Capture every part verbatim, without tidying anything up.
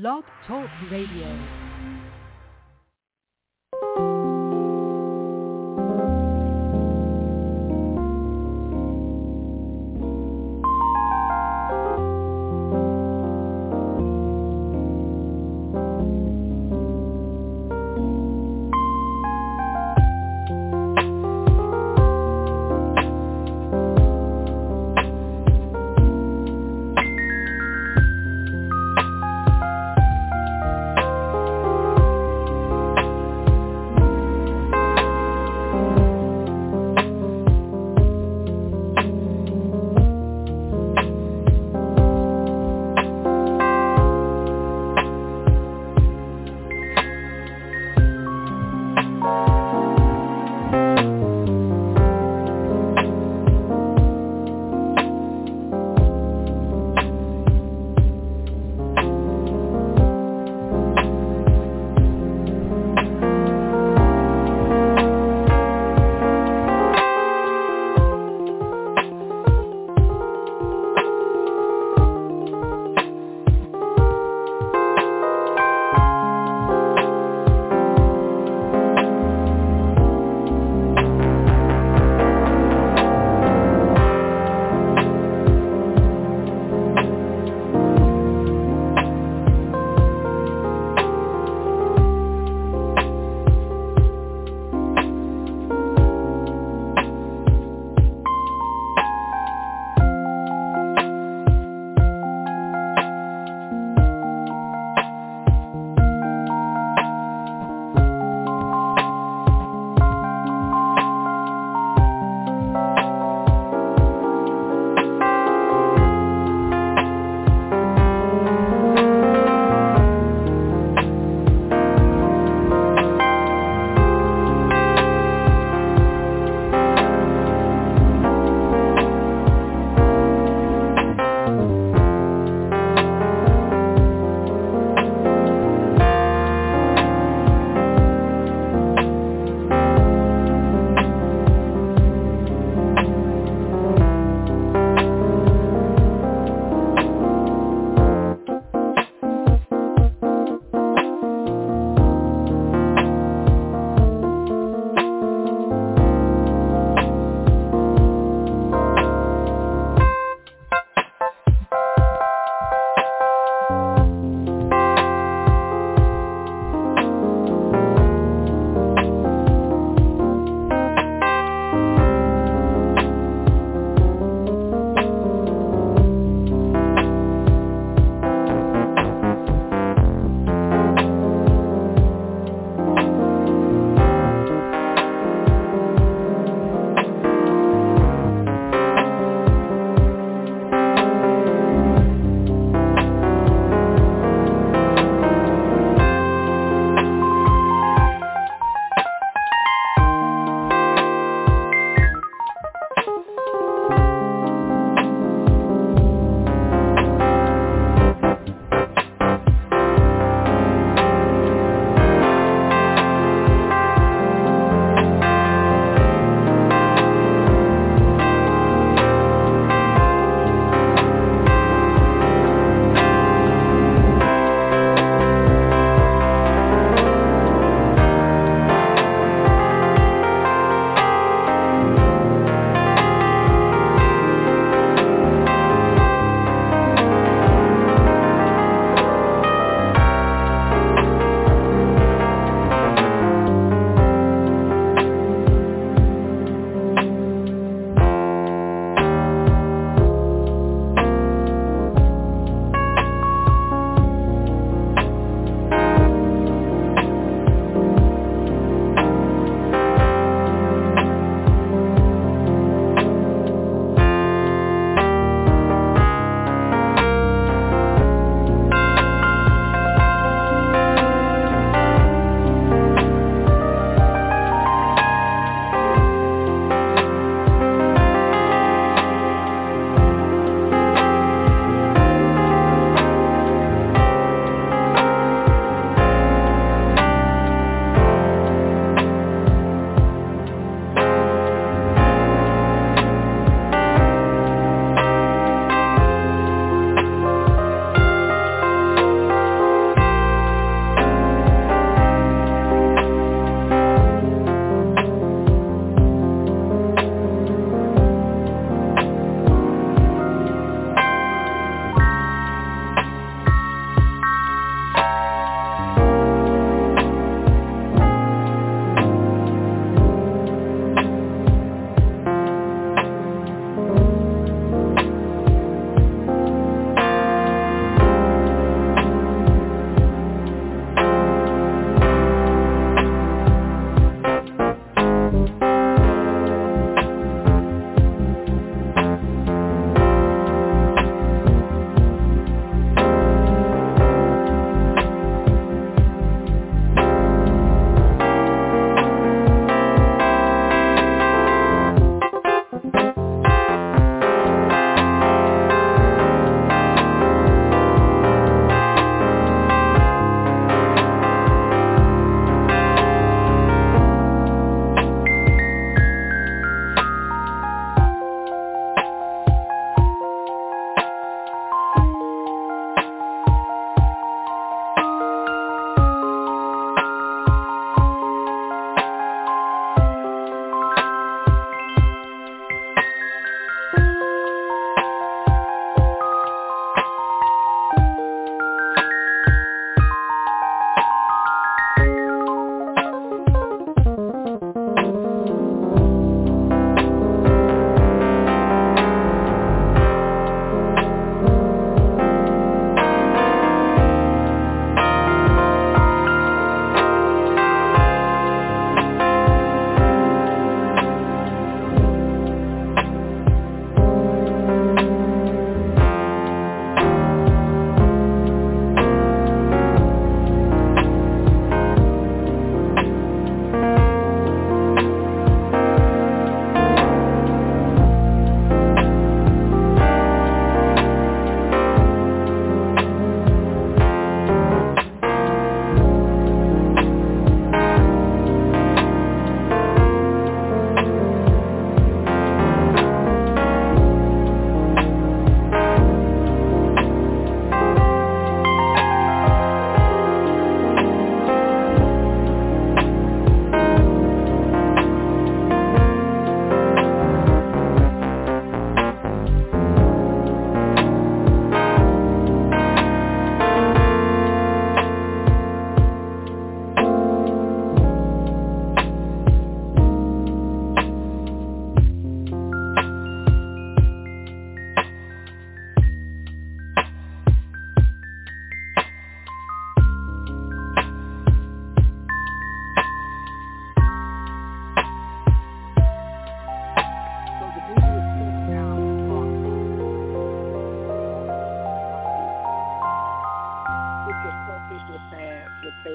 Blog Talk Radio.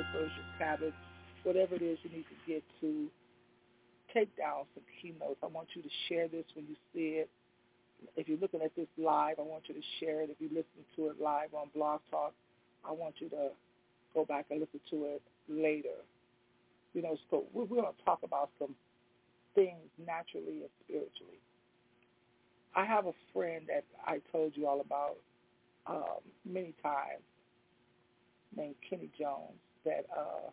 Bible version, tablets, whatever it is you need to get to. Take down some keynotes. I want you to share this when you see it. If you're looking at this live, I want you to share it. If you're listening to it live on Blog Talk, I want you to go back and listen to it later. You know, so we're going to talk about some things naturally and spiritually. I have a friend that I told you all about um, many times named Kenny Jones that uh,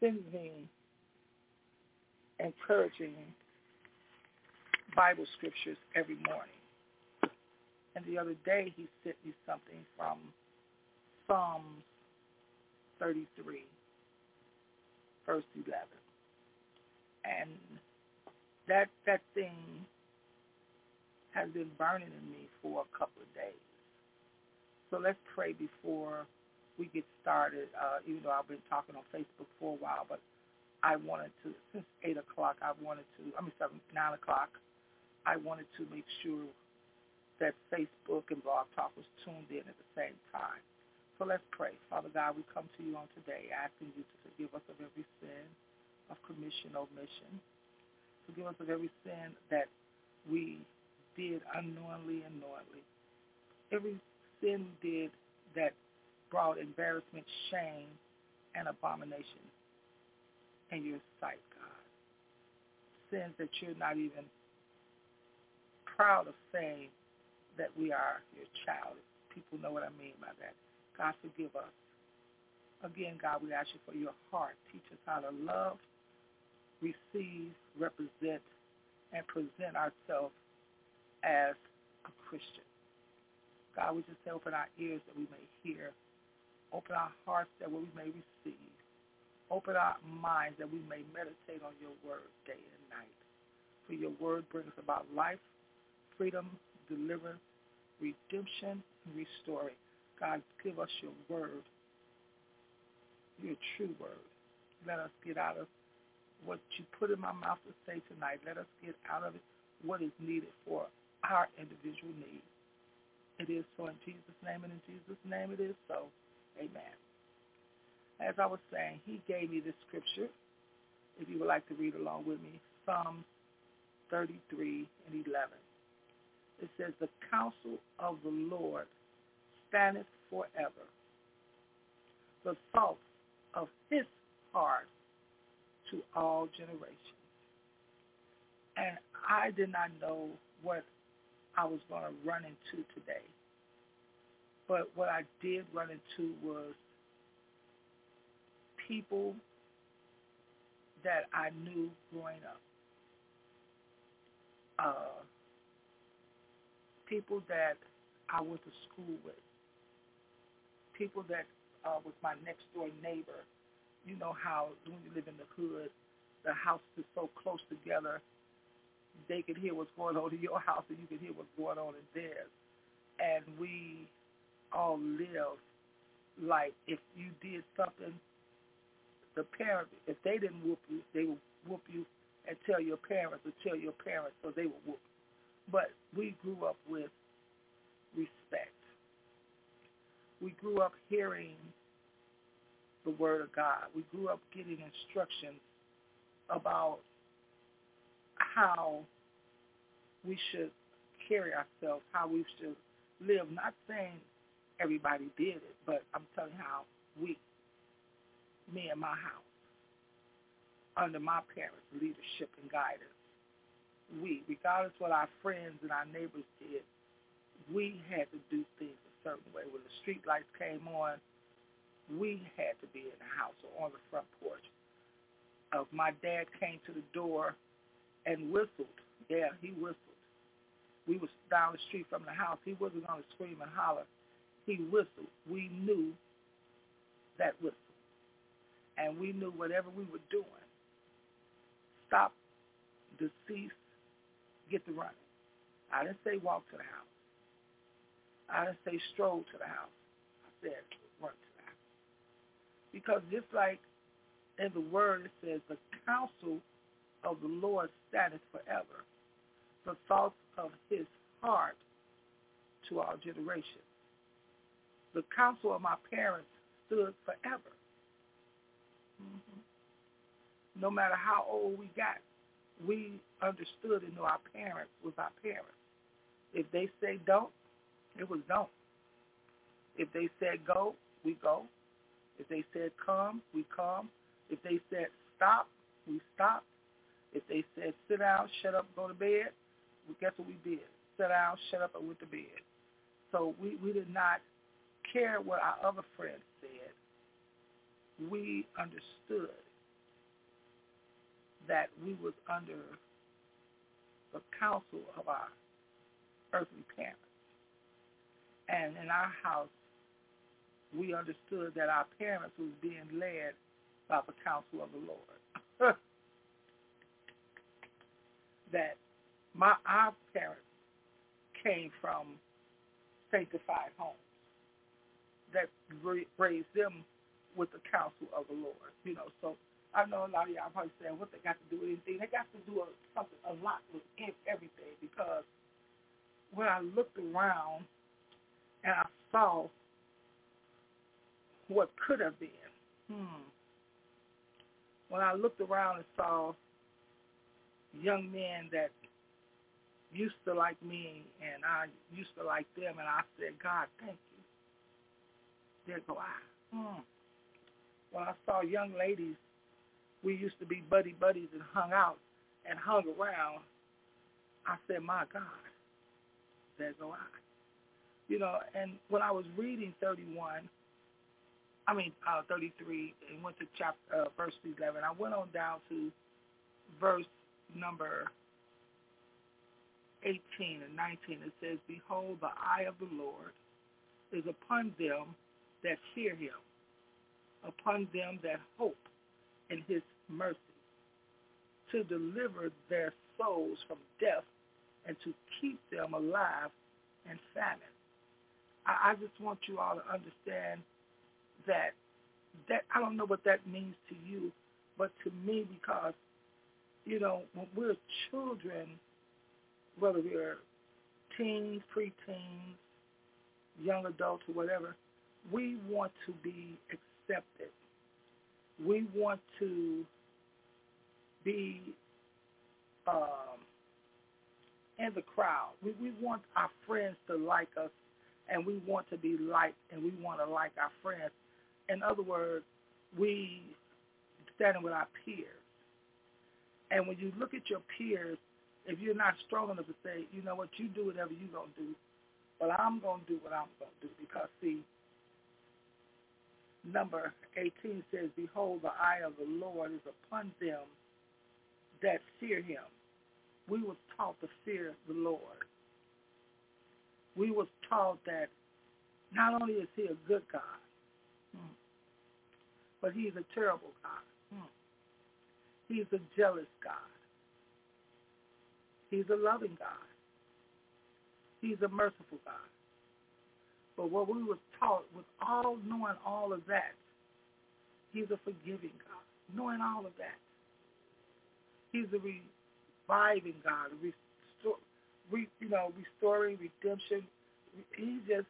sends me encouraging Bible scriptures every morning. And the other day he sent me something from Psalms thirty-three, verse eleven. And that that thing has been burning in me for a couple of days. So let's pray before we get started, uh, even though I've been talking on Facebook for a while, but I wanted to, since eight o'clock, I wanted to, I mean, seven, nine o'clock, I wanted to make sure that Facebook and Blog Talk was tuned in at the same time. So let's pray. Father God, we come to you on today asking you to forgive us of every sin, of commission, omission. Forgive us of every sin that we did unknowingly and knowingly. Every sin we did that brought embarrassment, shame, and abomination in your sight, God. Sins that you're not even proud of saying that we are your child. People know what I mean by that. God, forgive us. Again, God, we ask you for your heart. Teach us how to love, receive, represent, and present ourselves as a Christian. God, we just say open our ears that we may hear. Open our hearts that we may receive. Open our minds that we may meditate on your word day and night. For your word brings about life, freedom, deliverance, redemption, and restoring. God, give us your word, your true word. Let us get out of what you put in my mouth to say tonight. Let us get out of it what is needed for our individual needs. It is so in Jesus' name, and in Jesus' name it is so. Amen. As I was saying, he gave me this scripture, if you would like to read along with me, Psalms thirty-three and eleven. It says, the counsel of the Lord standeth forever, the thoughts of his heart to all generations. And I did not know what I was going to run into today, but what I did run into was people that I knew growing up, uh, people that I went to school with, people that uh, was my next door neighbor. You know how when you live in the hood, the houses are so close together, they could hear what's going on in your house and you could hear what's going on in theirs. And we all lived like if you did something, the parents, if they didn't whoop you, they would whoop you and tell your parents or tell your parents, so they would whoop you. But we grew up with respect. We grew up hearing the word of God. We grew up getting instructions about how we should carry ourselves, how we should live. Not saying everybody did it, but I'm telling you how we, me and my house, under my parents' leadership and guidance, we, regardless what our friends and our neighbors did, we had to do things a certain way. When the street lights came on, we had to be in the house or on the front porch. Uh, my dad came to the door and whistled. Yeah, he whistled. We was down the street from the house. He wasn't going to scream and holler. He whistled. We knew that whistle. And we knew whatever we were doing, stop, decease, get to running. I didn't say walk to the house. I didn't say stroll to the house. I said run to the house. Because just like in the word, it says, the counsel of the Lord standeth forever, the thoughts of his heart to all generations. The counsel of my parents stood forever. Mm-hmm. No matter how old we got, we understood and knew our parents was our parents. If they say don't, it was don't. If they said go, we go. If they said come, we come. If they said stop, we stop. If they said sit down, shut up, go to bed, well, guess what we did? Sit down, shut up, and went to bed. So we, we did not care what our other friends said. We understood that we was under the counsel of our earthly parents. And in our house, we understood that our parents was being led by the counsel of the Lord. That my our parents came from sanctified homes that raised them with the counsel of the Lord. You know, so I know a lot of y'all probably saying, what they got to do with anything? They got to do a, something a lot with everything, because when I looked around and I saw what could have been, hmm. when I looked around and saw young men that used to like me and I used to like them, and I said, God, thank you. There go I. Hmm. When I saw young ladies, we used to be buddy-buddies and hung out and hung around, I said, my God, there go I. You know, and when I was reading thirty-one, I mean, uh, thirty-three, and went to chapter, uh, verse eleven, I went on down to verse number eighteen and nineteen. It says, behold, the eye of the Lord is upon them that fear him, upon them that hope in his mercy, to deliver their souls from death and to keep them alive in famine. I, I just want you all to understand that, that I don't know what that means to you, but to me, because, you know, when we're children, whether we're teens, preteens, young adults, or whatever, we want to be accepted. We want to be um, in the crowd. We, we want our friends to like us, and we want to be liked, and we want to like our friends. In other words, we standing with our peers. And when you look at your peers, if you're not strong enough to say, you know what, you do whatever you're going to do, but I'm going to do what I'm going to do. Because, see, number eighteen says, behold, the eye of the Lord is upon them that fear him. We was taught to fear the Lord. We was taught that not only is he a good God, but he's a terrible God. He's a jealous God. He's a loving God. He's a merciful God. But what we was taught was, all knowing all of that, he's a forgiving God. Knowing all of that, he's a reviving God, restore, re, you know, restoring, redemption. He just,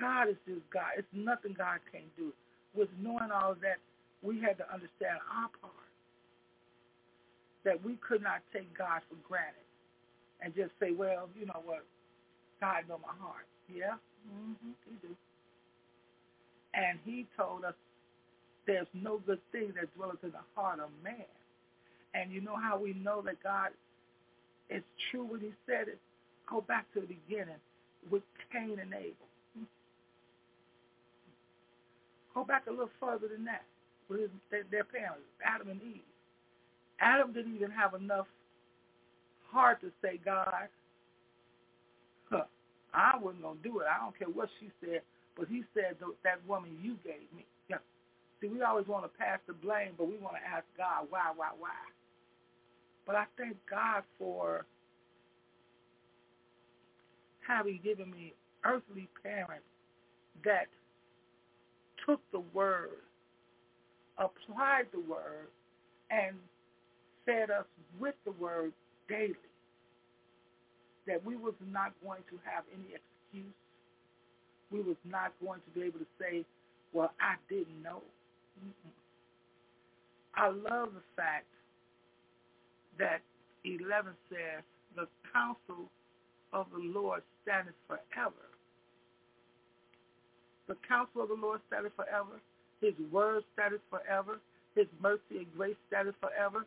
God is just God. It's nothing God can't do. With knowing all of that, we had to understand our part, that we could not take God for granted and just say, well, you know what, God know my heart. Yeah, mm-hmm, he do. And he told us there's no good thing that dwells in the heart of man. And you know how we know that God is true when he said it? Go back to the beginning with Cain and Abel. Go back a little further than that with his, their parents, Adam and Eve. Adam didn't even have enough heart to say, God, huh, I wasn't going to do it. I don't care what she said. But he said, that woman you gave me. Yeah. See, we always want to pass the blame, but we want to ask God, why, why, why? But I thank God for having given me earthly parents that took the word, applied the word, and fed us with the word daily, that we was not going to have any excuse. We was not going to be able to say, well, I didn't know. Mm-mm. I love the fact that eleven says, the counsel of the Lord standeth forever. The counsel of the Lord standeth forever. His word standeth forever. His mercy and grace standeth forever.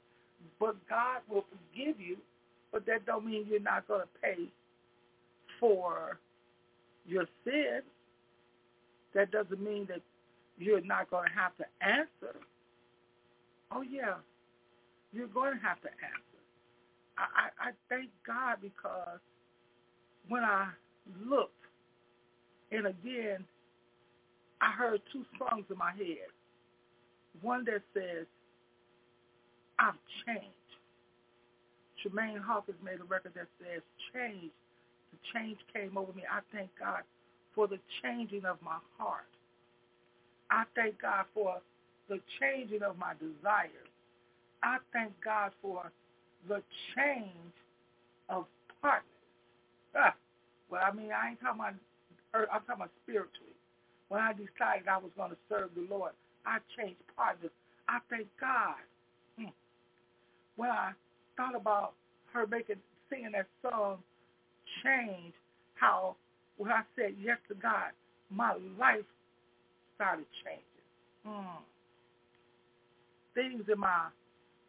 But God will forgive you, but that don't mean you're not going to pay for your sin. That doesn't mean that you're not going to have to answer. Oh, yeah, you're going to have to answer. I, I, I thank God, because when I looked, and again, I heard two songs in my head. One that says, I've changed. Jermaine Hawkins made a record that says, change. The change came over me. I thank God for the changing of my heart. I thank God for the changing of my desires. I thank God for the change of partners. Ah, well, I mean, I ain't talking about, I'm talking about spiritually. When I decided I was going to serve the Lord, I changed partners. I thank God. Hmm. When I thought about her making, singing that song, Change, how when I said yes to God, my life started changing. Hmm. Things in my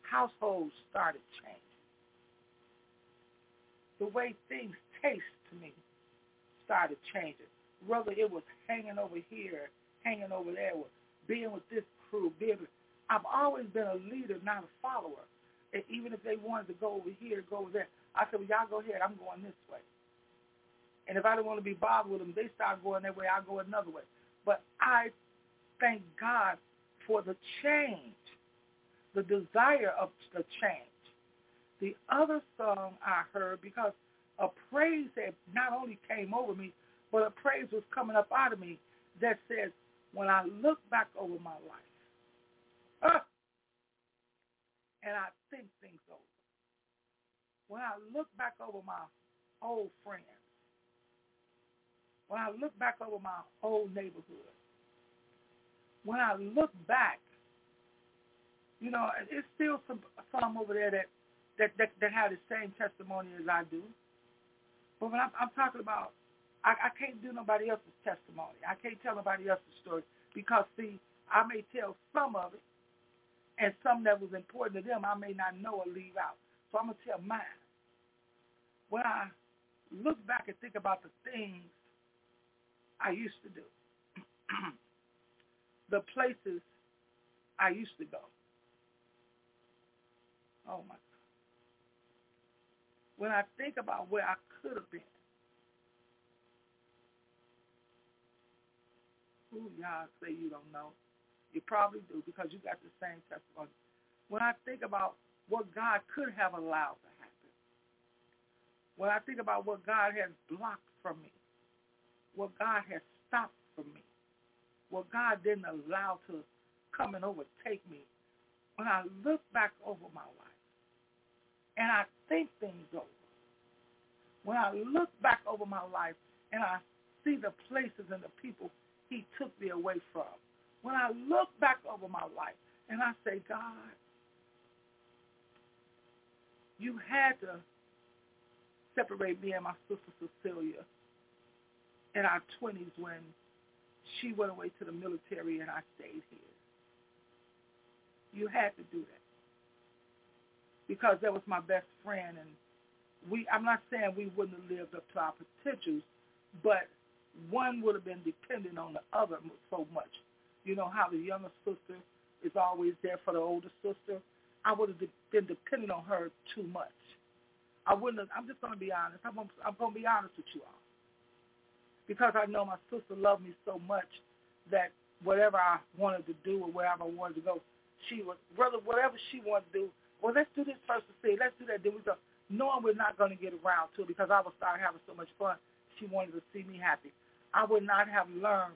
household started changing. The way things taste to me started changing. Whether it was hanging over here, hanging over there, being with this crew, being with, I've always been a leader, not a follower. And even if they wanted to go over here, go over there, I said, well, y'all go ahead, I'm going this way. And if I didn't want to be bothered with them, they start going that way, I'll go another way. But I thank God for the change, the desire of the change. The other song I heard, because a praise that not only came over me, but a praise was coming up out of me that says, when I look back over my life, uh, and I think things over, when I look back over my old friends, when I look back over my old neighborhood, when I look back, you know, it's still some some over there that that, that, that have the same testimony as I do. But when I'm, I'm talking about, I, I can't do nobody else's testimony. I can't tell nobody else's story because, see, I may tell some of it, and some that was important to them I may not know or leave out. So I'm going to tell mine. When I look back and think about the things I used to do, the places I used to go, oh, my God. When I think about where I could have been, ooh, y'all say you don't know. You probably do, because you got the same testimony. When I think about what God could have allowed to happen, when I think about what God has blocked from me, what God has stopped from me, what God didn't allow to come and overtake me, when I look back over my life and I think things over, when I look back over my life and I see the places and the people he took me away from, when I look back over my life and I say, God, you had to separate me and my sister Cecilia in our twenties when she went away to the military and I stayed here. You had to do that because that was my best friend. And we I'm not saying we wouldn't have lived up to our potentials, but one would have been dependent on the other so much. You know how the younger sister is always there for the older sister? I would have been dependent on her too much. I wouldn't have, I'm just going to be honest. I'm going to, I'm going to be honest with you all. Because I know my sister loved me so much that whatever I wanted to do or wherever I wanted to go, she was, whether whatever she wanted to do, well, let's do this first to see, let's do that, then we go, knowing we're not going to get around to it because I would start having so much fun. She wanted to see me happy. I would not have learned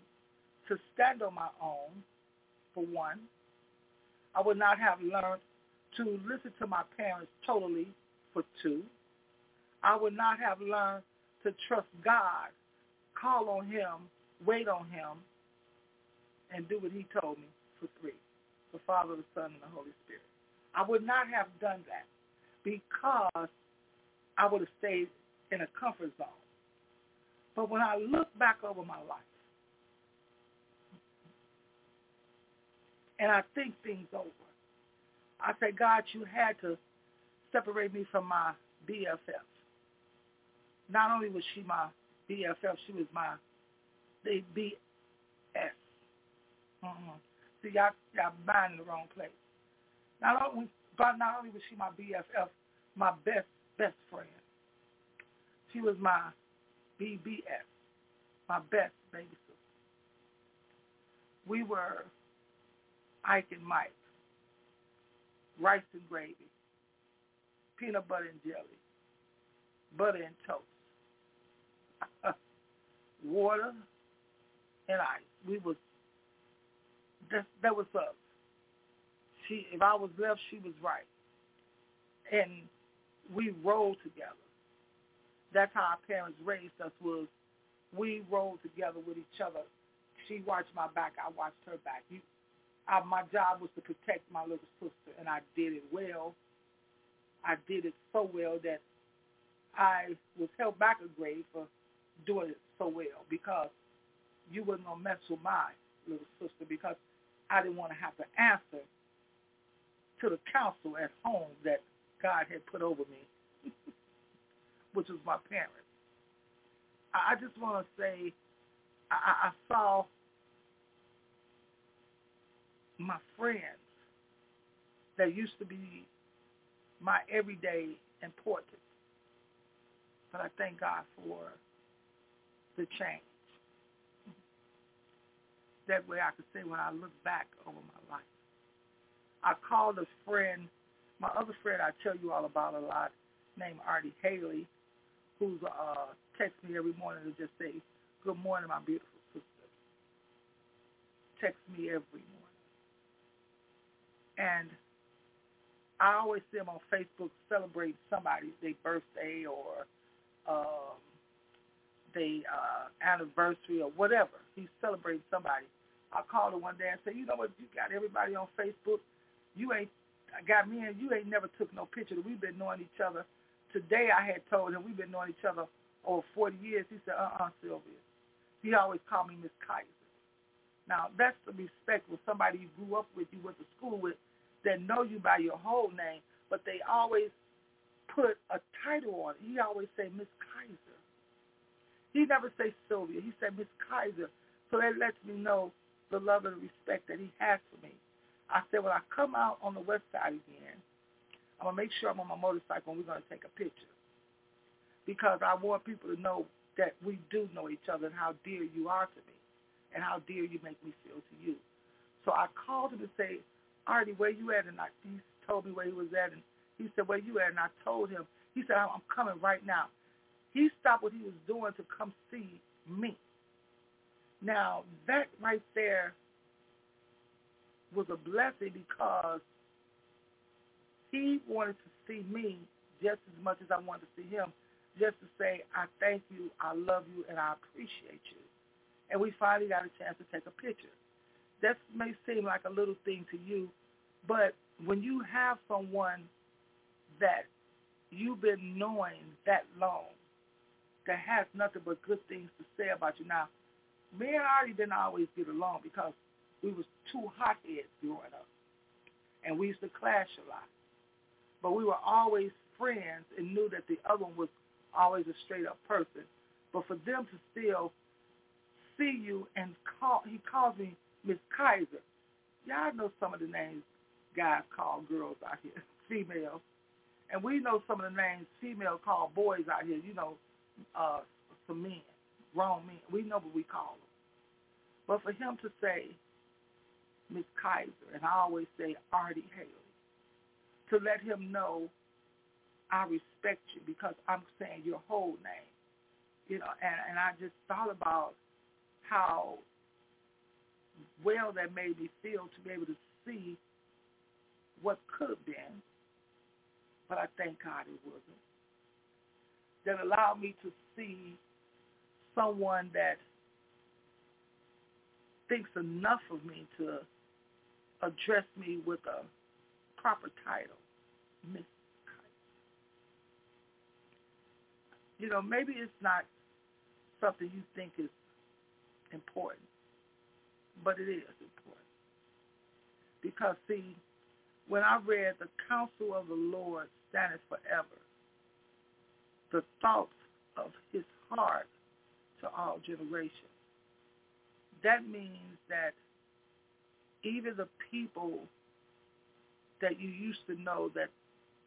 to stand on my own, for one. I would not have learned to listen to my parents totally, for two. I would not have learned to trust God, call on him, wait on him, and do what he told me, for three. the Father, the Son, and the Holy Spirit. I would not have done that because I would have stayed in a comfort zone. But when I look back over my life and I think things over, I say, God, you had to separate me from my B F F. Not only was she my B F F, she was my the B S. Mm-hmm. See, y'all, y'all mind in the wrong place. Not only, but not only was she my B F F, my best, best friend. She was my B B S, my best baby sister. We were Ike and Mike, rice and gravy, peanut butter and jelly, butter and toast, water and ice. We was, that, that was us. She, if I was left, she was right. And we rolled together. That's how our parents raised us, was we rolled together with each other. She watched my back. I watched her back. You, I, my job was to protect my little sister, and I did it well. I did it so well that I was held back a grade for doing it so well, because you wasn't going to mess with my little sister, because I didn't want to have to answer to the council at home that God had put over me, which was my parents. I just want to say I, I saw my friends that used to be my everyday importance, but I thank God for the change. That way I could say when I look back over my life. I called a friend, my other friend I tell you all about a lot, named Artie Haley, who uh, texts me every morning to just say, good morning, my beautiful sister. Texts me every morning. And I always see them on Facebook celebrate somebody's their birthday or um, their uh, anniversary or whatever. He's celebrating somebody. I called her one day and said, you know what, you got everybody on Facebook. You ain't got me and you ain't never took no picture. We've been knowing each other. Today I had told him we've been knowing each other over forty years. He said, uh-uh, Sylvia. He always called me Miss Kaiser. Now, that's the respect with somebody you grew up with, you went to school with, that know you by your whole name, but they always put a title on it. He always say Miss Kaiser. He never say Sylvia. He said Miss Kaiser. So that lets me know the love and respect that he has for me. I said, when I come out on the west side again, I'm going to make sure I'm on my motorcycle and we're going to take a picture, because I want people to know that we do know each other and how dear you are to me and how dear you make me feel to you. So I called him to say, Artie, where you at? And I, he told me where he was at. And he said, where you at? And I told him. He said, I'm coming right now. He stopped what he was doing to come see me. Now, that right there was a blessing, because he wanted to see me just as much as I wanted to see him, just to say, I thank you, I love you, and I appreciate you. And we finally got a chance to take a picture. That may seem like a little thing to you, but when you have someone that you've been knowing that long, that has nothing but good things to say about you. Now, me and Artie didn't always get along because we was two hotheads growing up, and we used to clash a lot. But we were always friends and knew that the other one was always a straight-up person. But for them to still see you and call, he calls me Miss Kaiser. Y'all know some of the names guys call girls out here, females. And we know some of the names female call boys out here, you know, uh, some men, grown men. We know what we call them. But for him to say, Miss Kaiser, and I always say Artie Haley, to let him know I respect you, because I'm saying your whole name. You know, and, and I just thought about how well that made me feel to be able to see what could have been, but I thank God it wasn't. That allowed me to see someone that thinks enough of me to address me with a proper title, Miss Kaiser. You know, maybe it's not something you think is important, but it is important. Because, see, when I read the counsel of the Lord standeth forever, the thoughts of his heart to all generations. That means that even the people that you used to know that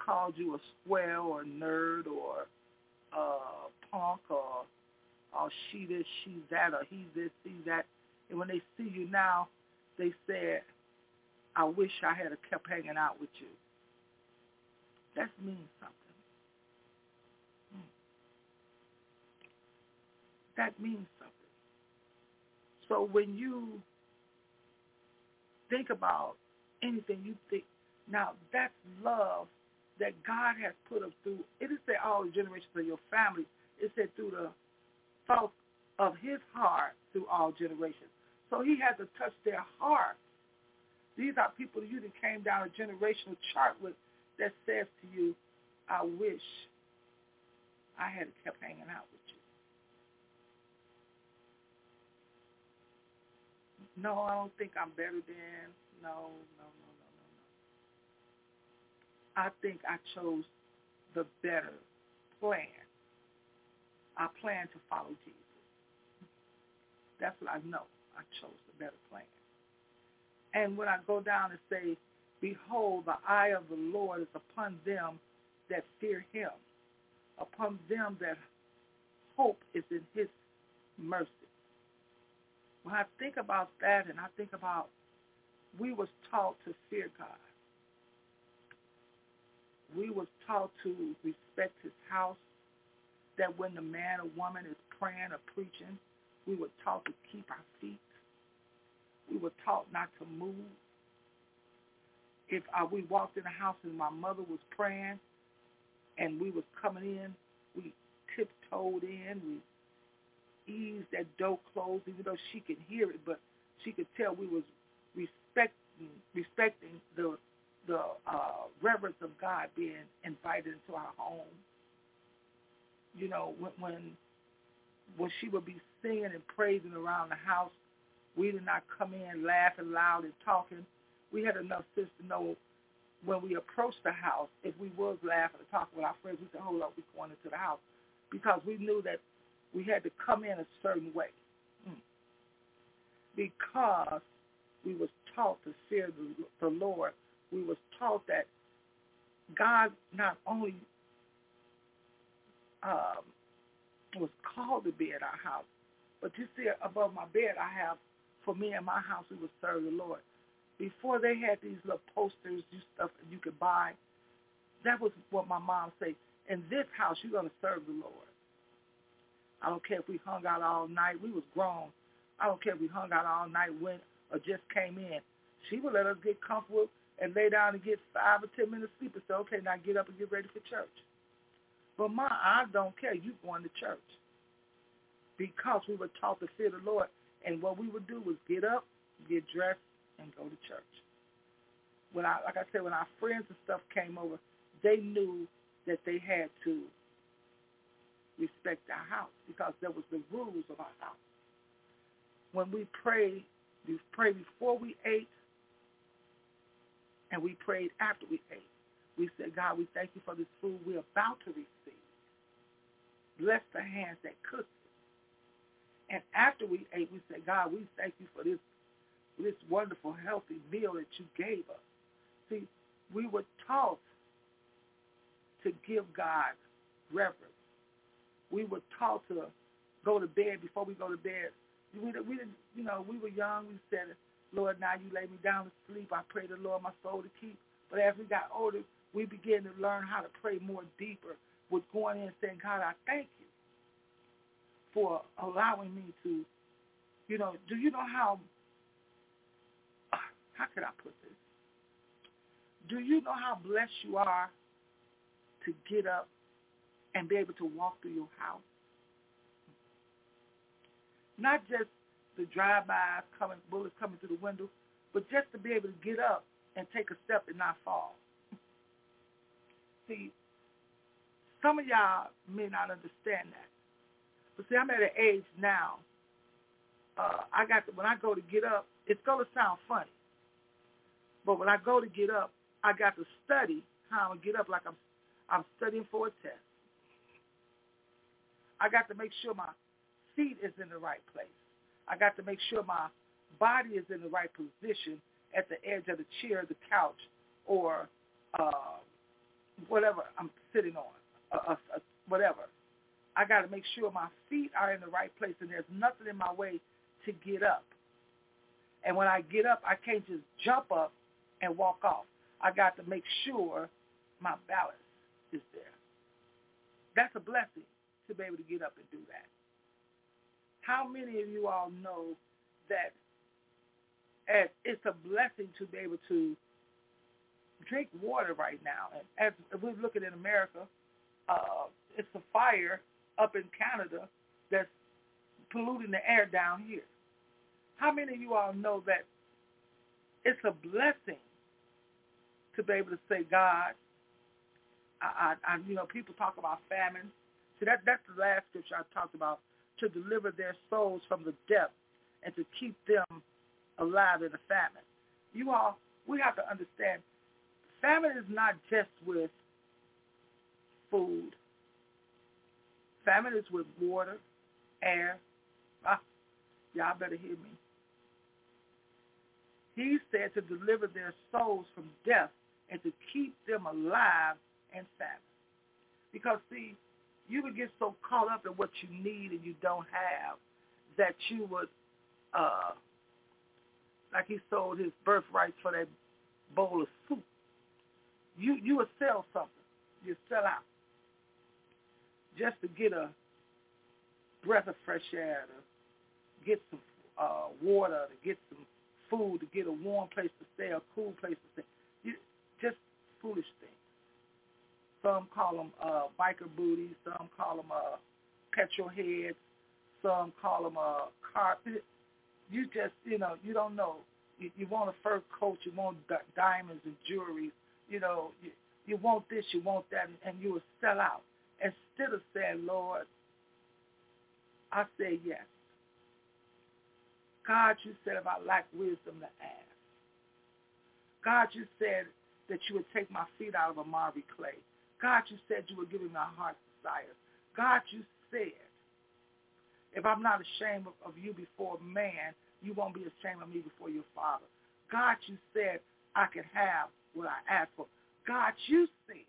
called you a square or a nerd or a punk or, or she this, she that, or he this, he that, and when they see you now, they said, I wish I had kept hanging out with you. That means something. That means something. So when you think about anything you think, now that's love that God has put us through. It didn't say all the generations of your family. It said through the thoughts of his heart through all generations. So he had to touch their heart. These are people you that came down a generational chart with that says to you, I wish I had kept hanging out with you. No, I don't think I'm better than. No, no, no, no, no, no. I think I chose the better plan. I plan to follow Jesus. That's what I know. I chose the better plan. And when I go down and say, behold, the eye of the Lord is upon them that fear him, upon them that hope is in his mercy. When I think about that and I think about we was taught to fear God. We was taught to respect his house, that when the man or woman is praying or preaching, we were taught to keep our feet. We were taught not to move. If uh, we walked in the house and my mother was praying and we was coming in, we tiptoed in, we ease that door closed, even though she could hear it, but she could tell we was respecting respecting the the uh, reverence of God being invited into our home. You know, when, when when she would be singing and praising around the house, we did not come in laughing loud and talking. We had enough sense to know when we approached the house, if we was laughing and talking with our friends, we said, hold up, we're going into the house, because we knew that we had to come in a certain way because we was taught to fear the, the Lord. We was taught that God not only um, was called to be in our house, but you see above my bed I have, for me and my house, we would serve the Lord. Before they had these little posters, you stuff you could buy, that was what my mom said. In this house, you're going to serve the Lord. I don't care if we hung out all night. We was grown. I don't care if we hung out all night, went, or just came in. She would let us get comfortable and lay down and get five or ten minutes sleep and say, okay, now get up and get ready for church. But, Ma, I don't care. You going to church. Because we were taught to fear the Lord. And what we would do was get up, get dressed, and go to church. When I, like I said, when our friends and stuff came over, they knew that they had to respect our house because there was the rules of our house. When we prayed, we prayed before we ate, and we prayed after we ate. We said, God, we thank you for this food we're about to receive. Bless the hands that cook it. And after we ate, we said, God, we thank you for this this wonderful, healthy meal that you gave us. See, we were taught to give God reverence. We were taught to go to bed before we go to bed. We, we, you know, we were young. We said, Lord, now you lay me down to sleep. I pray the Lord my soul to keep. But as we got older, we began to learn how to pray more deeper with going in and saying, God, I thank you for allowing me to, you know, do you know how, how could I put this? Do you know how blessed you are to get up and be able to walk through your house? Not just the drive-bys coming, bullets coming through the window, but just to be able to get up and take a step and not fall. See, some of y'all may not understand that. But see, I'm at an age now, uh, I got to, when I go to get up, it's going to sound funny, but when I go to get up, I got to study how I'm going to get up like I'm, I'm studying for a test. I got to make sure my feet is in the right place. I got to make sure my body is in the right position at the edge of the chair, the couch, or uh, whatever I'm sitting on, uh, uh, whatever. I got to make sure my feet are in the right place and there's nothing in my way to get up. And when I get up, I can't just jump up and walk off. I got to make sure my balance is there. That's a blessing to be able to get up and do that. How many of you all know that as it's a blessing to be able to drink water right now? And as we're looking in America, uh, it's a fire up in Canada that's polluting the air down here. How many of you all know that it's a blessing to be able to say, God, I, I, I you know, people talk about famine. See, that, that's the last scripture I talked about, to deliver their souls from the depth and to keep them alive in the famine. You all, we have to understand, famine is not just with food. Famine is with water, air. Ah, y'all better hear me. He said to deliver their souls from death and to keep them alive in famine. Because, see, you would get so caught up in what you need and you don't have that you would, uh, like he sold his birthright for that bowl of soup. You you would sell something. You'd sell out just to get a breath of fresh air, to get some uh, water, to get some food, to get a warm place to stay, a cool place to stay. You, just foolish things. Some call them uh, biker booties. Some call them uh, petrol heads. Some call them uh, carpet. You just, you know, you don't know. You, you want a fur coat. You want d- diamonds and jewelry. You know, you, you want this, you want that, and, and you will sell out. Instead of saying, Lord, I say yes. God, you said if I lack wisdom to ask. God, you said that you would take my feet out of a miry clay. God, you said you were giving my heart desires. God, you said, if I'm not ashamed of, of you before man, you won't be ashamed of me before your Father. God, you said I can have what I ask for. God, you said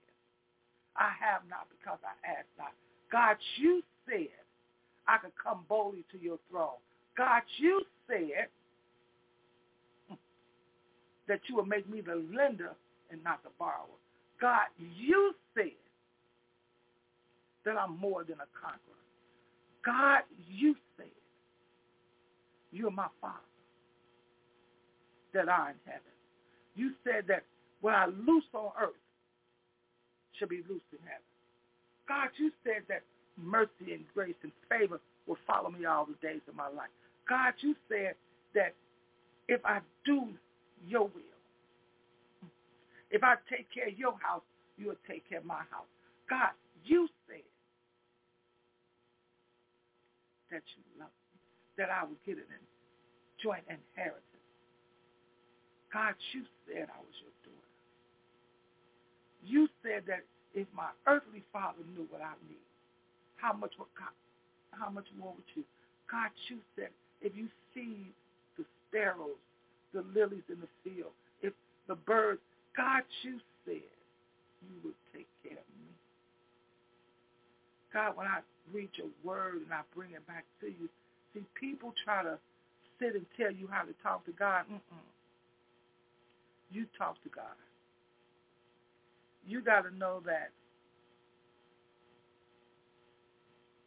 I have not because I ask not. God, you said I could come boldly to your throne. God, you said that you would make me the lender and not the borrower. God, you said that I'm more than a conqueror. God, you said you're my Father that are in heaven. You said that what I loose on earth should be loose in heaven. God, you said that mercy and grace and favor will follow me all the days of my life. God, you said that if I do your will, if I take care of your house, you will take care of my house. God, you said that you love me, that I would get an joint inheritance. God, you said I was your daughter. You said that if my earthly father knew what I need, how much would God, how much more would you? God, you said if you feed the sparrows, the lilies in the field, if the birds, God, you said you would take care of me. God, when I read your word and I bring it back to you, see, people try to sit and tell you how to talk to God. Mm-mm. You talk to God. You got to know that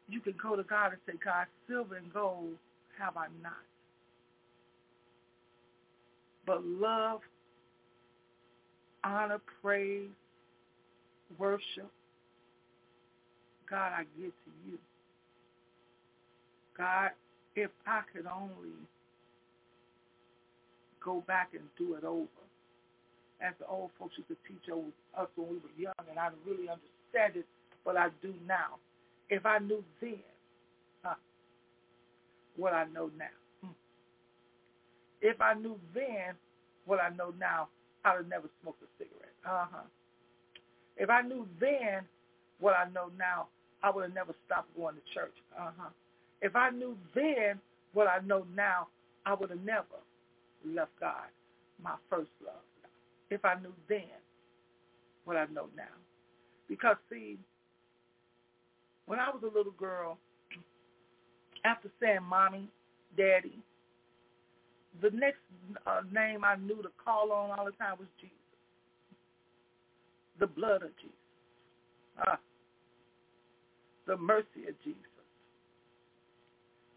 you can go to God and say, God, silver and gold have I not. But love, honor, praise, worship, God, I give to you. God, if I could only go back and do it over. As the old folks used to teach us when we were young, and I didn't really understand it, but I do now. If I knew then, huh, what I know now. Hmm. If I knew then what I know now, I would have never smoked a cigarette. Uh-huh. If I knew then what I know now, I would have never stopped going to church. Uh-huh. If I knew then what I know now, I would have never left God, my first love. If I knew then what I know now. Because, see, when I was a little girl, after saying mommy, daddy, the next uh, name I knew to call on all the time was Jesus. The blood of Jesus. Uh, the mercy of Jesus.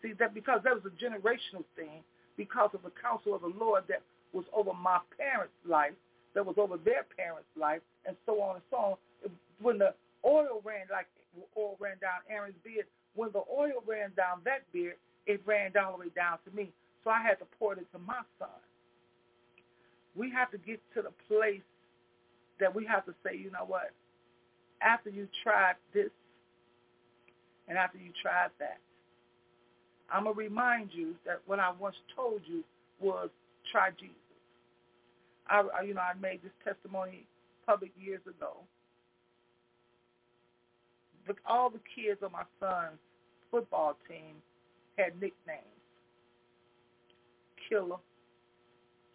See, that because that was a generational thing, because of the counsel of the Lord that was over my parents' life, that was over their parents' life, and so on and so on. When the oil ran like oil ran down Aaron's beard, when the oil ran down that beard, it ran all the way down to me. So I had to pour it into my son. We have to get to the place that we have to say, you know what, after you tried this and after you tried that, I'm going to remind you that what I once told you was try Jesus. I, you know, I made this testimony public years ago. But all the kids on my son's football team had nicknames. Killer,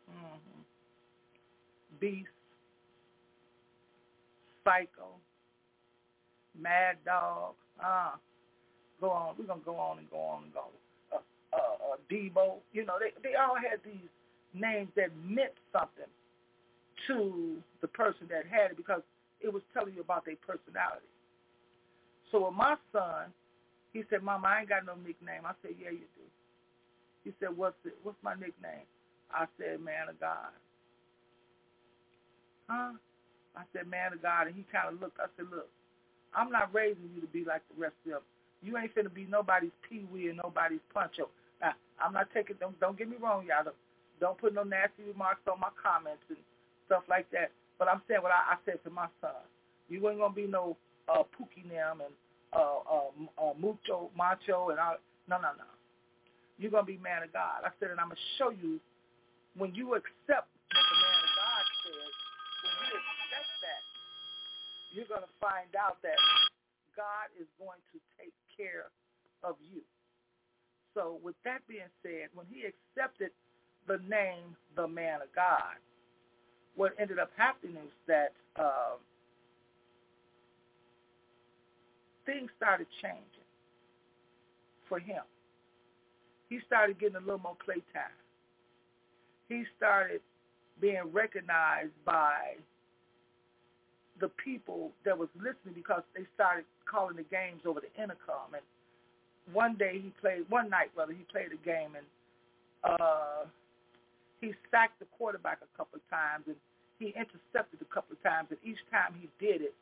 mm-hmm. Beast, Psycho, Mad Dog, uh, go on. We're going to go on and go on and go on. Uh, uh, uh, Debo, you know, they, they all had these names that meant something to the person that had it because it was telling you about their personality. So with my son, he said, Mama, I ain't got no nickname. I said, yeah, you do. He said, what's it? What's my nickname? I said, Man of God. Huh? I said, Man of God. And he kind of looked. I said, look, I'm not raising you to be like the rest of them. You ain't finna be nobody's peewee and nobody's puncho. Now, I'm not taking, don't, don't get me wrong, y'all. Don't, don't put no nasty remarks on my comments and stuff like that. But I'm saying what I, I said to my son. You ain't going to be no uh, Pookie Nam and uh, uh, uh, Mucho, Macho, and all. No, no, no. You're going to be Man of God. I said, and I'm going to show you when you accept what the Man of God says, when you accept that, you're going to find out that God is going to take care of you. So with that being said, when he accepted the name, the Man of God, what ended up happening is that um, things started changing for him. He started getting a little more playtime. He started being recognized by the people that was listening because they started calling the games over the intercom. And one day he played, one night, brother, he played a game and uh, he sacked the quarterback a couple of times and he intercepted a couple of times. And each time he did it,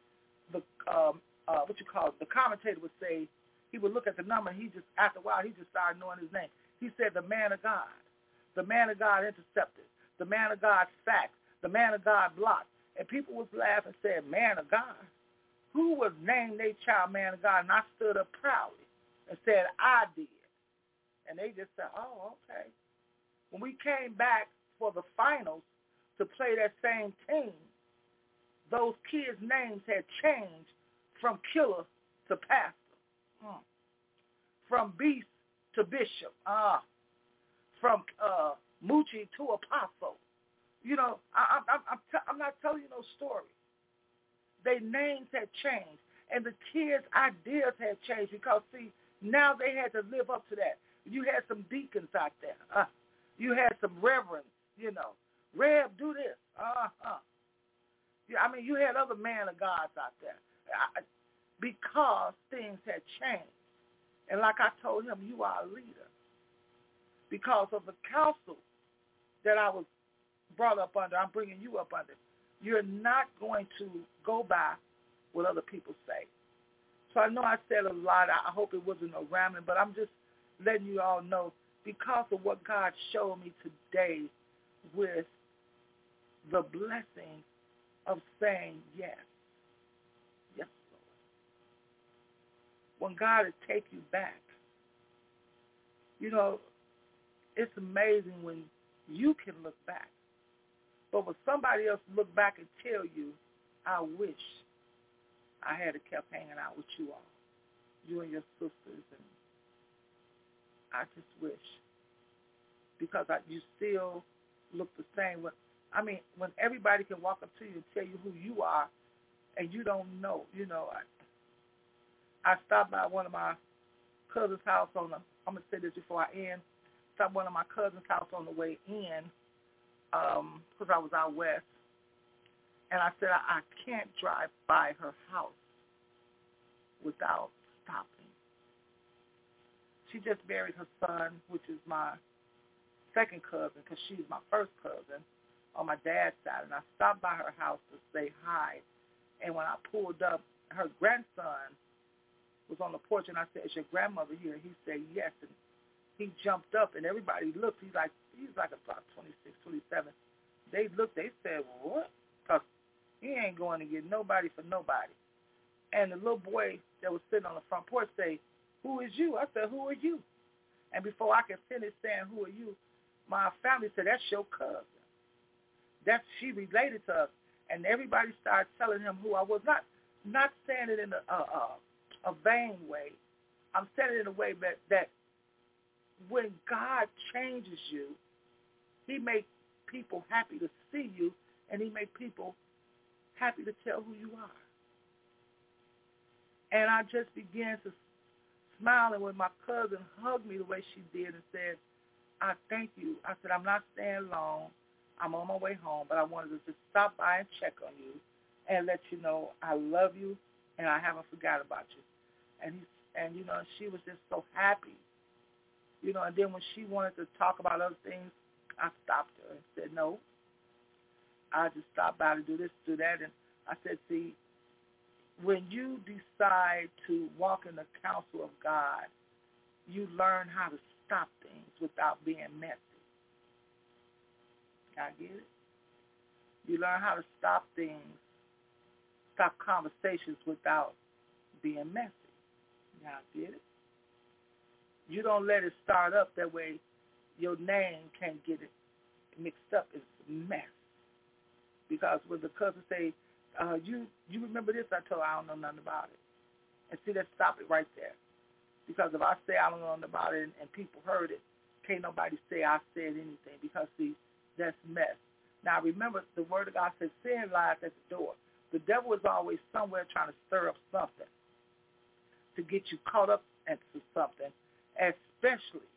the um, uh, what you call it, the commentator would say, he would look at the number and he just, after a while, he just started knowing his name. He said, the Man of God. The Man of God intercepted. The Man of God sacked. The Man of God blocked. And people was laughing and said, Man of God? Who would name their child Man of God? And I stood up proudly and said, I did. And they just said, oh, okay. When we came back for the finals to play that same team, those kids' names had changed from killer to pastor, mm. from beast to bishop, uh, from uh, Moochie to apostle. You know, I, I, I, I'm, t- I'm not telling you no story. Their names had changed, and the kids' ideas had changed because, see, now they had to live up to that. You had some deacons out there. Uh, you had some reverends, you know. Rev, do this. Uh-huh. Yeah, I mean, you had other man of gods out there I, because things had changed. And like I told him, you are a leader because of the counsel that I was brought up under. I'm bringing you up under. You're not going to go by what other people say. So I know I said a lot. I hope it wasn't no rambling, but I'm just letting you all know because of what God showed me today with the blessing of saying yes. Yes, Lord. When God will take you back, you know, it's amazing when you can look back. But when somebody else look back and tell you, I wish I had kept hanging out with you all, you and your sisters, and I just wish. Because I, you still look the same. When, I mean, when everybody can walk up to you and tell you who you are, and you don't know, you know. I, I stopped by one of my cousin's house on the, I'm going to say this before I end, stopped one of my cousin's house on the way in, um, because I was out west, and I said, I, I can't drive by her house without stopping. She just buried her son, which is my second cousin, because she's my first cousin on my dad's side, and I stopped by her house to say hi, and when I pulled up, her grandson was on the porch, and I said, is your grandmother here? And he said, yes, and he jumped up, and everybody looked. He's like, he's like about twenty-six, twenty-seven. They looked. They said, well, what? Because he ain't going to get nobody for nobody. And the little boy that was sitting on the front porch said, who is you? I said, who are you? And before I could finish saying, who are you, my family said, that's your cousin. That's, she related to us. And everybody started telling him who I was. Not not saying it in a, a, a, a vain way. I'm saying it in a way that, that when God changes you, he makes people happy to see you, and he makes people happy to tell who you are. And I just began to smile, and when my cousin hugged me the way she did and said, I thank you. I said, I'm not staying long. I'm on my way home, but I wanted to just stop by and check on you and let you know I love you and I haven't forgot about you. And, he, and you know, she was just so happy. You know, and then when she wanted to talk about other things, I stopped her and said, no, I just stopped by to do this, do that. And I said, see, when you decide to walk in the counsel of God, you learn how to stop things without being messy. I get it. You learn how to stop things, stop conversations without being messy. Now I get it. You don't let it start up that way. Your name can't get it mixed up. It's a mess. Because when the cousin say, uh, "You you remember this?" I told her I don't know nothing about it. And see, let's stop it right there. Because if I say I don't know nothing about it and, and people heard it, can't nobody say I said anything. Because see, that's mess. Now remember, the word of God says sin lies at the door. The devil is always somewhere trying to stir up something to get you caught up into something, especially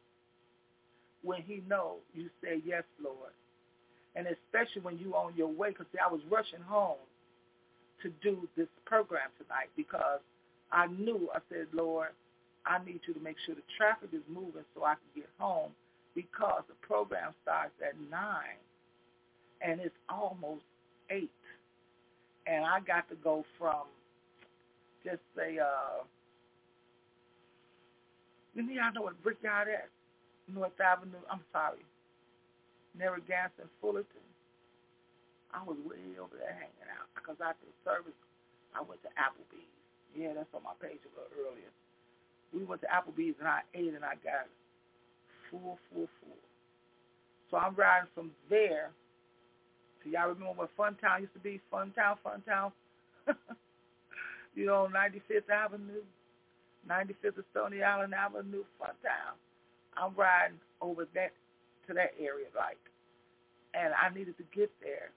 when he knows you say yes, Lord, and especially when you on your way. Because see, I was rushing home to do this program tonight because I knew, I said, Lord, I need you to make sure the traffic is moving so I can get home. Because the program starts at nine, and it's almost eight. And I got to go from, just say, uh, you know, I know what Brickyard at, North Avenue, I'm sorry, Narragansett, Fullerton. I was way over there hanging out because after the service, I went to Applebee's. Yeah, that's on my page a little earlier. We went to Applebee's, and I ate, and I got it. Full, full, full. So I'm riding from there. So y'all remember what Funtown used to be? Funtown, Funtown. You know, ninety-fifth Avenue, ninety-fifth of Stony Island Avenue, Funtown. I'm riding over that to that area, like, and I needed to get there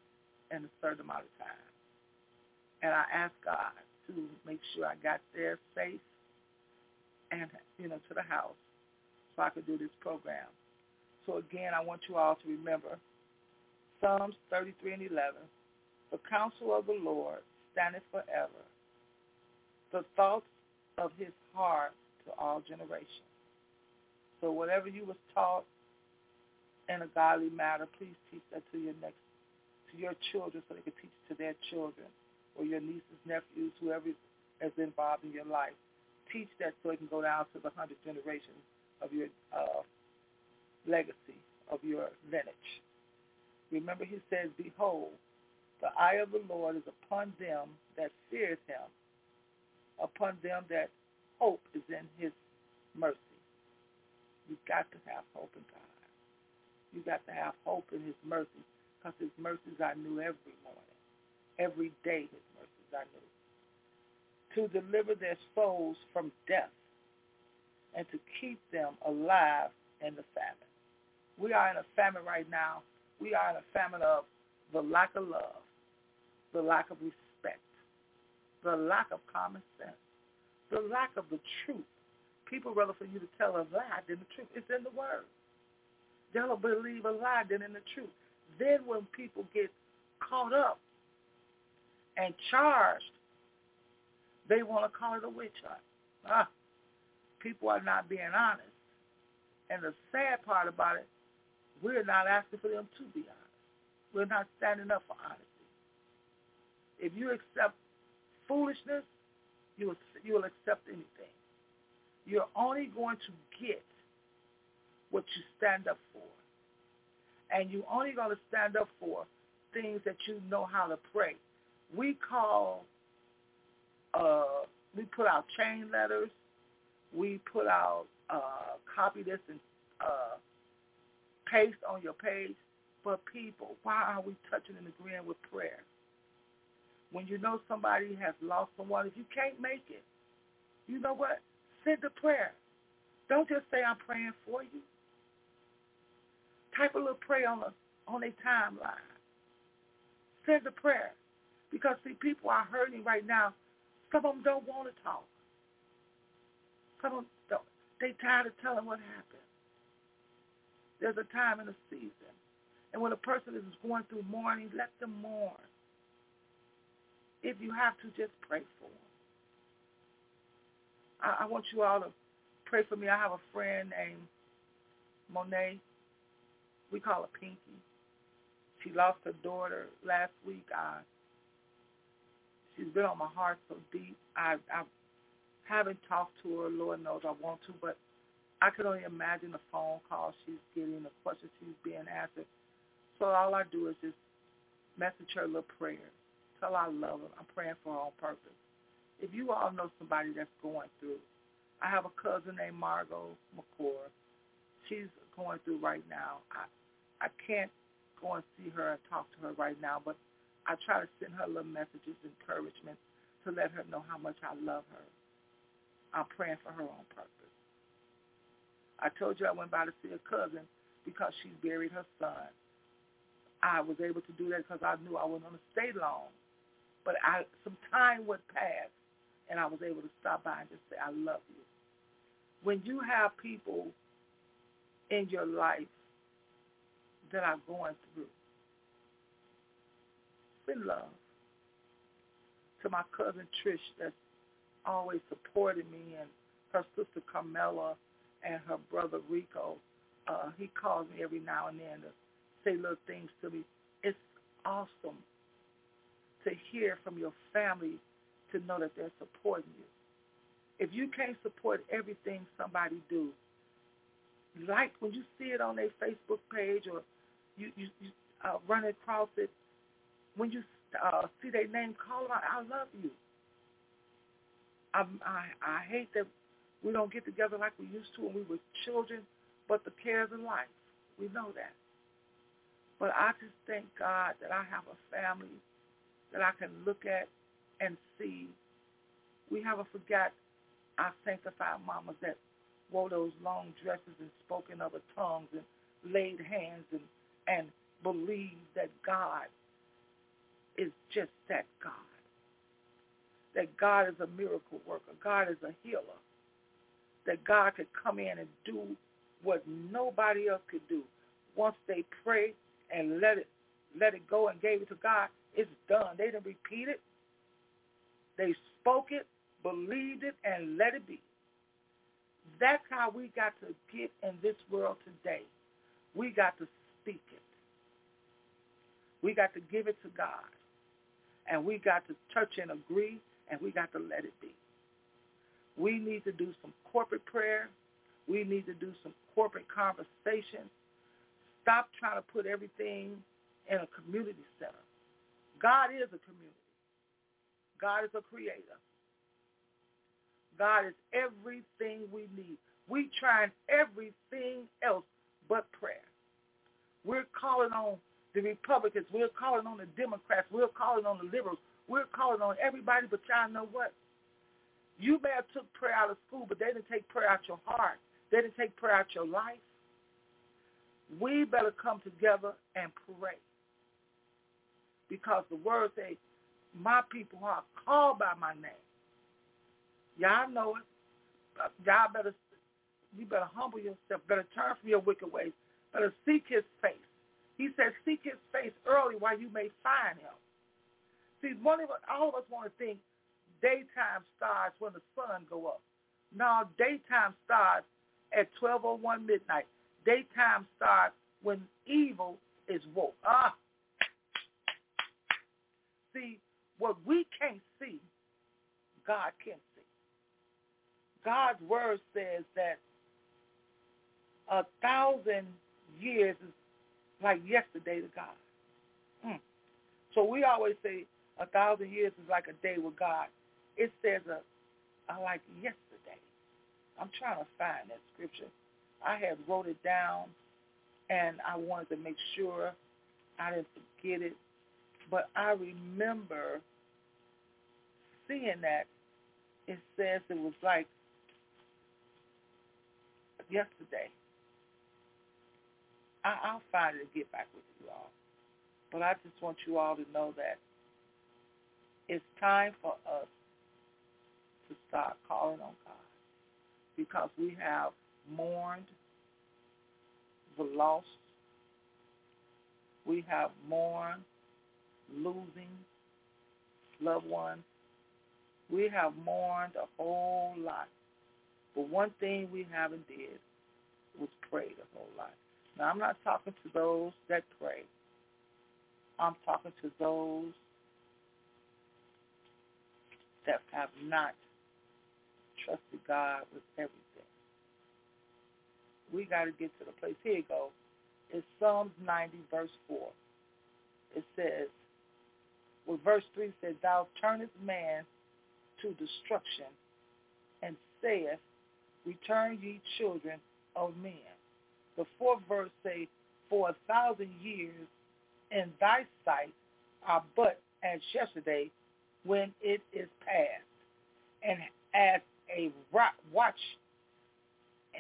in a certain amount of time. And I asked God to make sure I got there safe and, you know, to the house. I could do this program. So again, I want you all to remember Psalms thirty-three and eleven. The counsel of the Lord standeth forever, the thoughts of his heart to all generations. So whatever you was taught in a godly matter, please teach that to your next, to your children, so they can teach it to their children or your nieces, nephews, whoever is involved in your life. Teach that so it can go down to the hundredth generation of your uh, legacy, of your lineage. Remember he says, behold, the eye of the Lord is upon them that feareth him, upon them that hope is in his mercy. You've got to have hope in God. You've got to have hope in his mercy, because his mercies are new every morning. Every day his mercies are new. To deliver their souls from death and to keep them alive in the famine. We are in a famine right now. We are in a famine of the lack of love, the lack of respect, the lack of common sense, the lack of the truth. People rather for you to tell a lie than the truth. It's in the Word. They'll believe a lie than in the truth. Then when people get caught up and charged, they want to call it a witch hunt. Ah, people are not being honest. And the sad part about it, we're not asking for them to be honest. We're not standing up for honesty. If you accept foolishness, you will, you will accept anything. You're only going to get what you stand up for. And you're only going to stand up for things that you know how to pray. We call, uh, we put out chain letters. We put out uh, copy this and uh, paste on your page. But people, why are we touching and agreeing with prayer? When you know somebody has lost someone, if you can't make it, you know what? Send the prayer. Don't just say, I'm praying for you. Type a little prayer on a, on a timeline. Send the prayer. Because, see, people are hurting right now. Some of them don't want to talk. Some of them don't. They tired of telling what happened. There's a time and a season. And when a person is going through mourning, let them mourn. If you have to, just pray for them. I, I want you all to pray for me. I have a friend named Monet. We call her Pinky. She lost her daughter last week. I, she's been on my heart so deep. I, I haven't talked to her. Lord knows I want to, but I could only imagine the phone calls she's getting, the questions she's being answered. So all I do is just message her a little prayer. Tell her I love her. I'm praying for her on purpose. If you all know somebody that's going through, I have a cousin named Margot McCord. She's going through right now. I, I can't go and see her and talk to her right now, but I try to send her little messages, encouragement, to let her know how much I love her. I'm praying for her on purpose. I told you I went by to see a cousin because she buried her son. I was able to do that because I knew I wasn't going to stay long. But I, some time went past, and I was able to stop by and just say, I love you. When you have people in your life that are going through, send love. To my cousin Trish that's always supported me, and her sister Carmella and her brother Rico, uh, he calls me every now and then to say little things to me. It's awesome to hear from your family to know that they're supporting you. If you can't support everything somebody do, like when you see it on their Facebook page or you, you, you uh, run across it, when you uh, see their name, call them out, I love you. I, I, I hate that we don't get together like we used to when we were children, but the cares of life, we know that. But I just thank God that I have a family that I can look at and see. We haven't forgot our sanctified mamas that wore those long dresses and spoke in other tongues and laid hands and, and believed that God is just that God, that God is a miracle worker, God is a healer, that God could come in and do what nobody else could do. Once they prayed and let it let it go and gave it to God, it's done. They didn't repeat it. They spoke it, believed it, and let it be. That's how we got to get in this world today. We got to speak it. We got to give it to God. And we got to touch and agree, and we got to let it be. We need to do some corporate prayer. We need to do some corporate conversation. Stop trying to put everything and a community center. God is a community. God is a creator. God is everything we need. We trying everything else but prayer. We're calling on the Republicans. We're calling on the Democrats. We're calling on the liberals. We're calling on everybody, but y'all know what? You may have took prayer out of school, but they didn't take prayer out your heart. They didn't take prayer out your life. We better come together and pray. Because the word says, my people are called by my name. Y'all know it. Y'all better, you better humble yourself. Better turn from your wicked ways. Better seek his face. He says, seek his face early while you may find him. See, one of us, all of us want to think daytime starts when the sun go up. No, daytime starts at twelve oh one midnight. Daytime starts when evil is woke. Ah. See, what we can't see, God can see. God's word says that a thousand years is like yesterday to God. Mm. So we always say a thousand years is like a day with God. It says a, a like yesterday. I'm trying to find that scripture. I had wrote it down, and I wanted to make sure I didn't forget it. But I remember seeing that it says it was like yesterday. I, I'll find it and get back with you all. But I just want you all to know that it's time for us to start calling on God because we have mourned the lost. We have mourned losing loved ones. We have mourned a whole lot. But one thing we haven't did was prayed a whole lot. Now, I'm not talking to those that pray. I'm talking to those that have not trusted God with everything. We got to get to the place. Here you go. It's Psalms ninety, verse four. It says, well, verse three says, thou turnest man to destruction and saith, return ye children of men. The fourth verse says, for a thousand years in thy sight are but as yesterday when it is past, and as a watch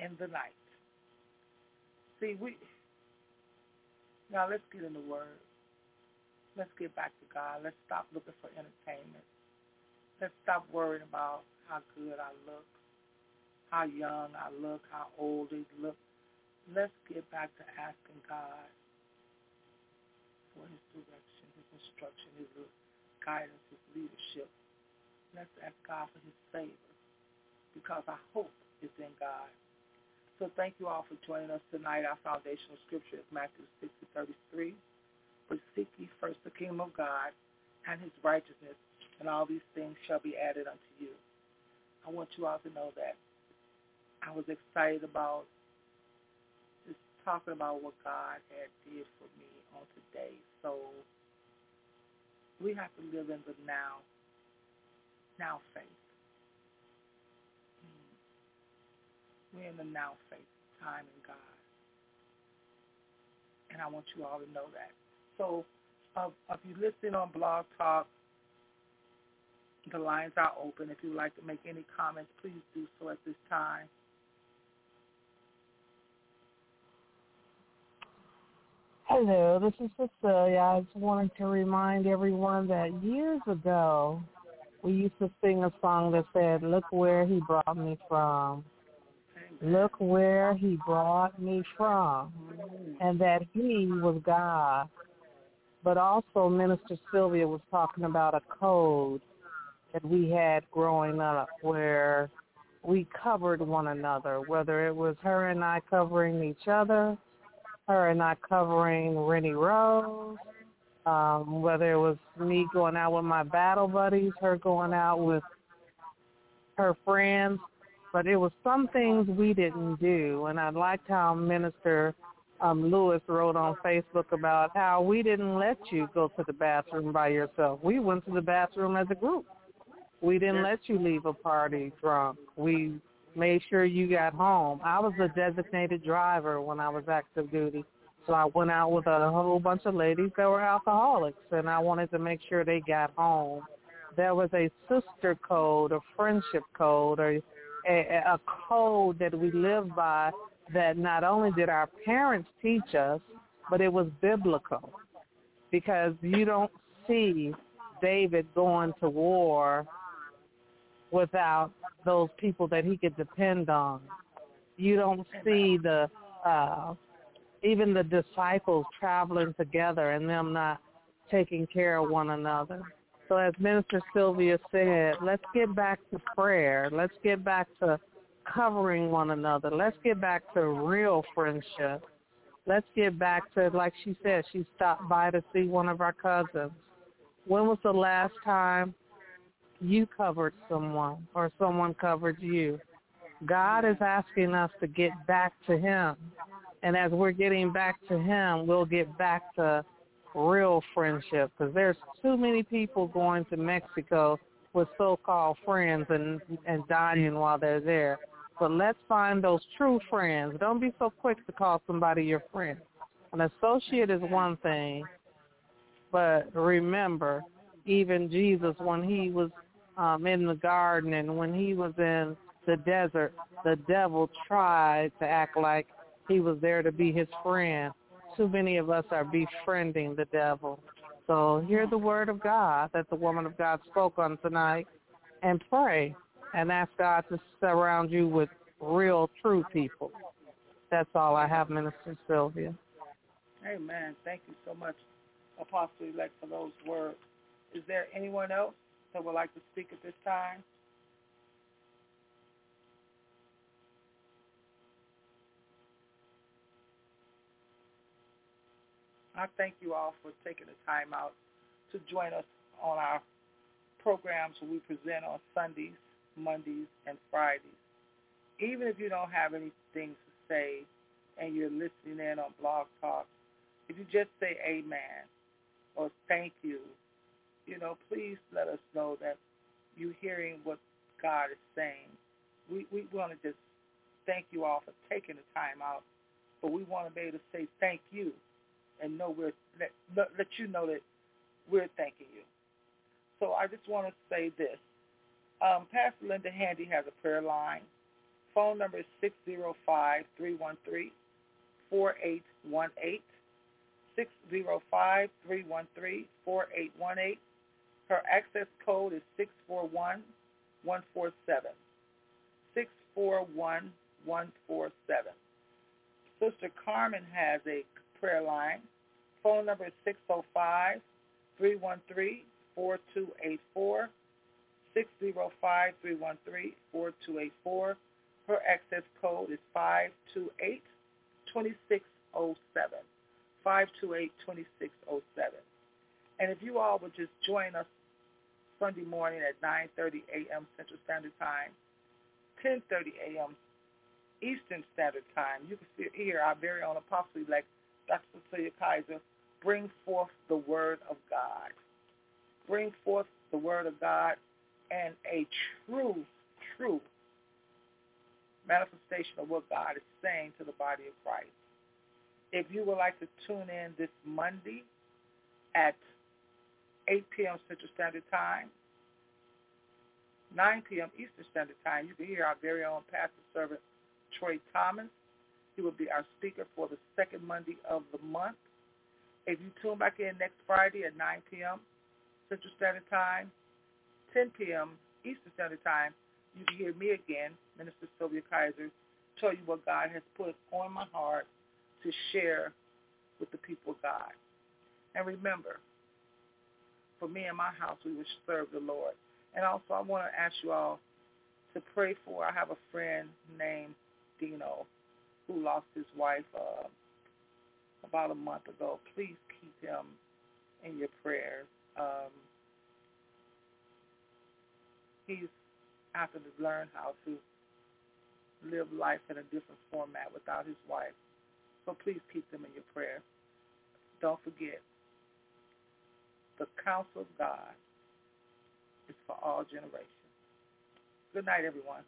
in the night. See, we, now let's get in the Word. Let's get back to God. Let's stop looking for entertainment. Let's stop worrying about how good I look, how young I look, how old I look. Let's get back to asking God for his direction, his instruction, his guidance, his leadership. Let's ask God for his favor because our hope is in God. So thank you all for joining us tonight. Our foundational scripture is Matthew six thirty-three. But seek ye first the kingdom of God and his righteousness, and all these things shall be added unto you. I want you all to know that I was excited about just talking about what God had did for me on today. So we have to live in the now, now faith. We're in the now faith, time in God. And I want you all to know that. So uh, if you're listening on Blog Talk, the lines are open. If you would like to make any comments, please do so at this time. Hello, this is Cecilia. I just wanted to remind everyone that years ago, we used to sing a song that said, look where he brought me from. Look where he brought me from. And that he was God. But also Minister Sylvia was talking about a code that we had growing up where we covered one another, whether it was her and I covering each other, her and I covering Rennie Rose, um, whether it was me going out with my battle buddies, her going out with her friends. But it was some things we didn't do, and I liked how Minister um, Lewis wrote on Facebook about how we didn't let you go to the bathroom by yourself. We went to the bathroom as a group. We didn't let you leave a party drunk. We made sure you got home. I was a designated driver when I was active duty, so I went out with a whole bunch of ladies that were alcoholics, and I wanted to make sure they got home. There was a sister code, a friendship code, or a, a code that we lived by that not only did our parents teach us, but it was biblical, because you don't see David going to war without those people that he could depend on. You don't see the uh, even the disciples traveling together and them not taking care of one another. So as Minister Sylvia said, let's get back to prayer. Let's get back to covering one another. Let's get back to real friendship. Let's get back to, like she said, she stopped by to see one of our cousins. When was the last time you covered someone or someone covered you? God is asking us to get back to him. And as we're getting back to him, we'll get back to real friendship, because there's too many people going to Mexico with so-called friends and, and dying while they're there. But let's find those true friends. Don't be so quick to call somebody your friend. An associate is one thing, but remember, even Jesus, when he was um, in the garden and when he was in the desert, the devil tried to act like he was there to be his friend. Too many of us are befriending the devil. So hear the word of God that the woman of God spoke on tonight, and pray and ask God to surround you with real, true people. That's all I have, Minister Sylvia. Amen. Thank you so much, Apostle-elect, for those words. Is there anyone else that would like to speak at this time? I thank you all for taking the time out to join us on our programs we present on Sundays, Mondays, and Fridays. Even if you don't have anything to say and you're listening in on Blog Talk, if you just say amen or thank you, you know, please let us know that you're hearing what God is saying. We, we want to just thank you all for taking the time out, but we want to be able to say thank you. And know we're let, let you know that we're thanking you. So I just want to say this. Um, Pastor Linda Handy has a prayer line. Phone number is six zero five, three one three, four eight one eight, six zero five, three one three, four eight one eight. Her access code is six four one, one four seven, six four one, one four seven. Sister Carmen has a prayer line. Phone number is six zero five, three one three, four two eight four, six zero five, three one three, four two eight four. Her access code is five two eight, two six zero seven, five two eight, two six zero seven. And if you all would just join us Sunday morning at nine thirty a.m. Central Standard Time, ten thirty a.m. Eastern Standard Time, you can see here our very own Apostle-elect Doctor Cecilia Kaiser, bring forth the word of God. Bring forth the word of God and a true, true manifestation of what God is saying to the body of Christ. If you would like to tune in this Monday at eight p.m. Central Standard Time, nine p.m. Eastern Standard Time, you can hear our very own Pastor Servant Troy Thomas. He will be our speaker for the second Monday of the month. If you tune back in next Friday at nine p.m. Central Standard Time, ten p.m. Eastern Standard Time, you can hear me again, Minister Sylvia Kaiser, tell you what God has put on my heart to share with the people of God. And remember, for me and my house, we will serve the Lord. And also, I want to ask you all to pray for, I have a friend named Dino, who lost his wife uh, about a month ago. Please keep him in your prayers. Um, he's having to learn how to live life in a different format without his wife. So please keep them in your prayer. Don't forget, the counsel of God is for all generations. Good night, everyone.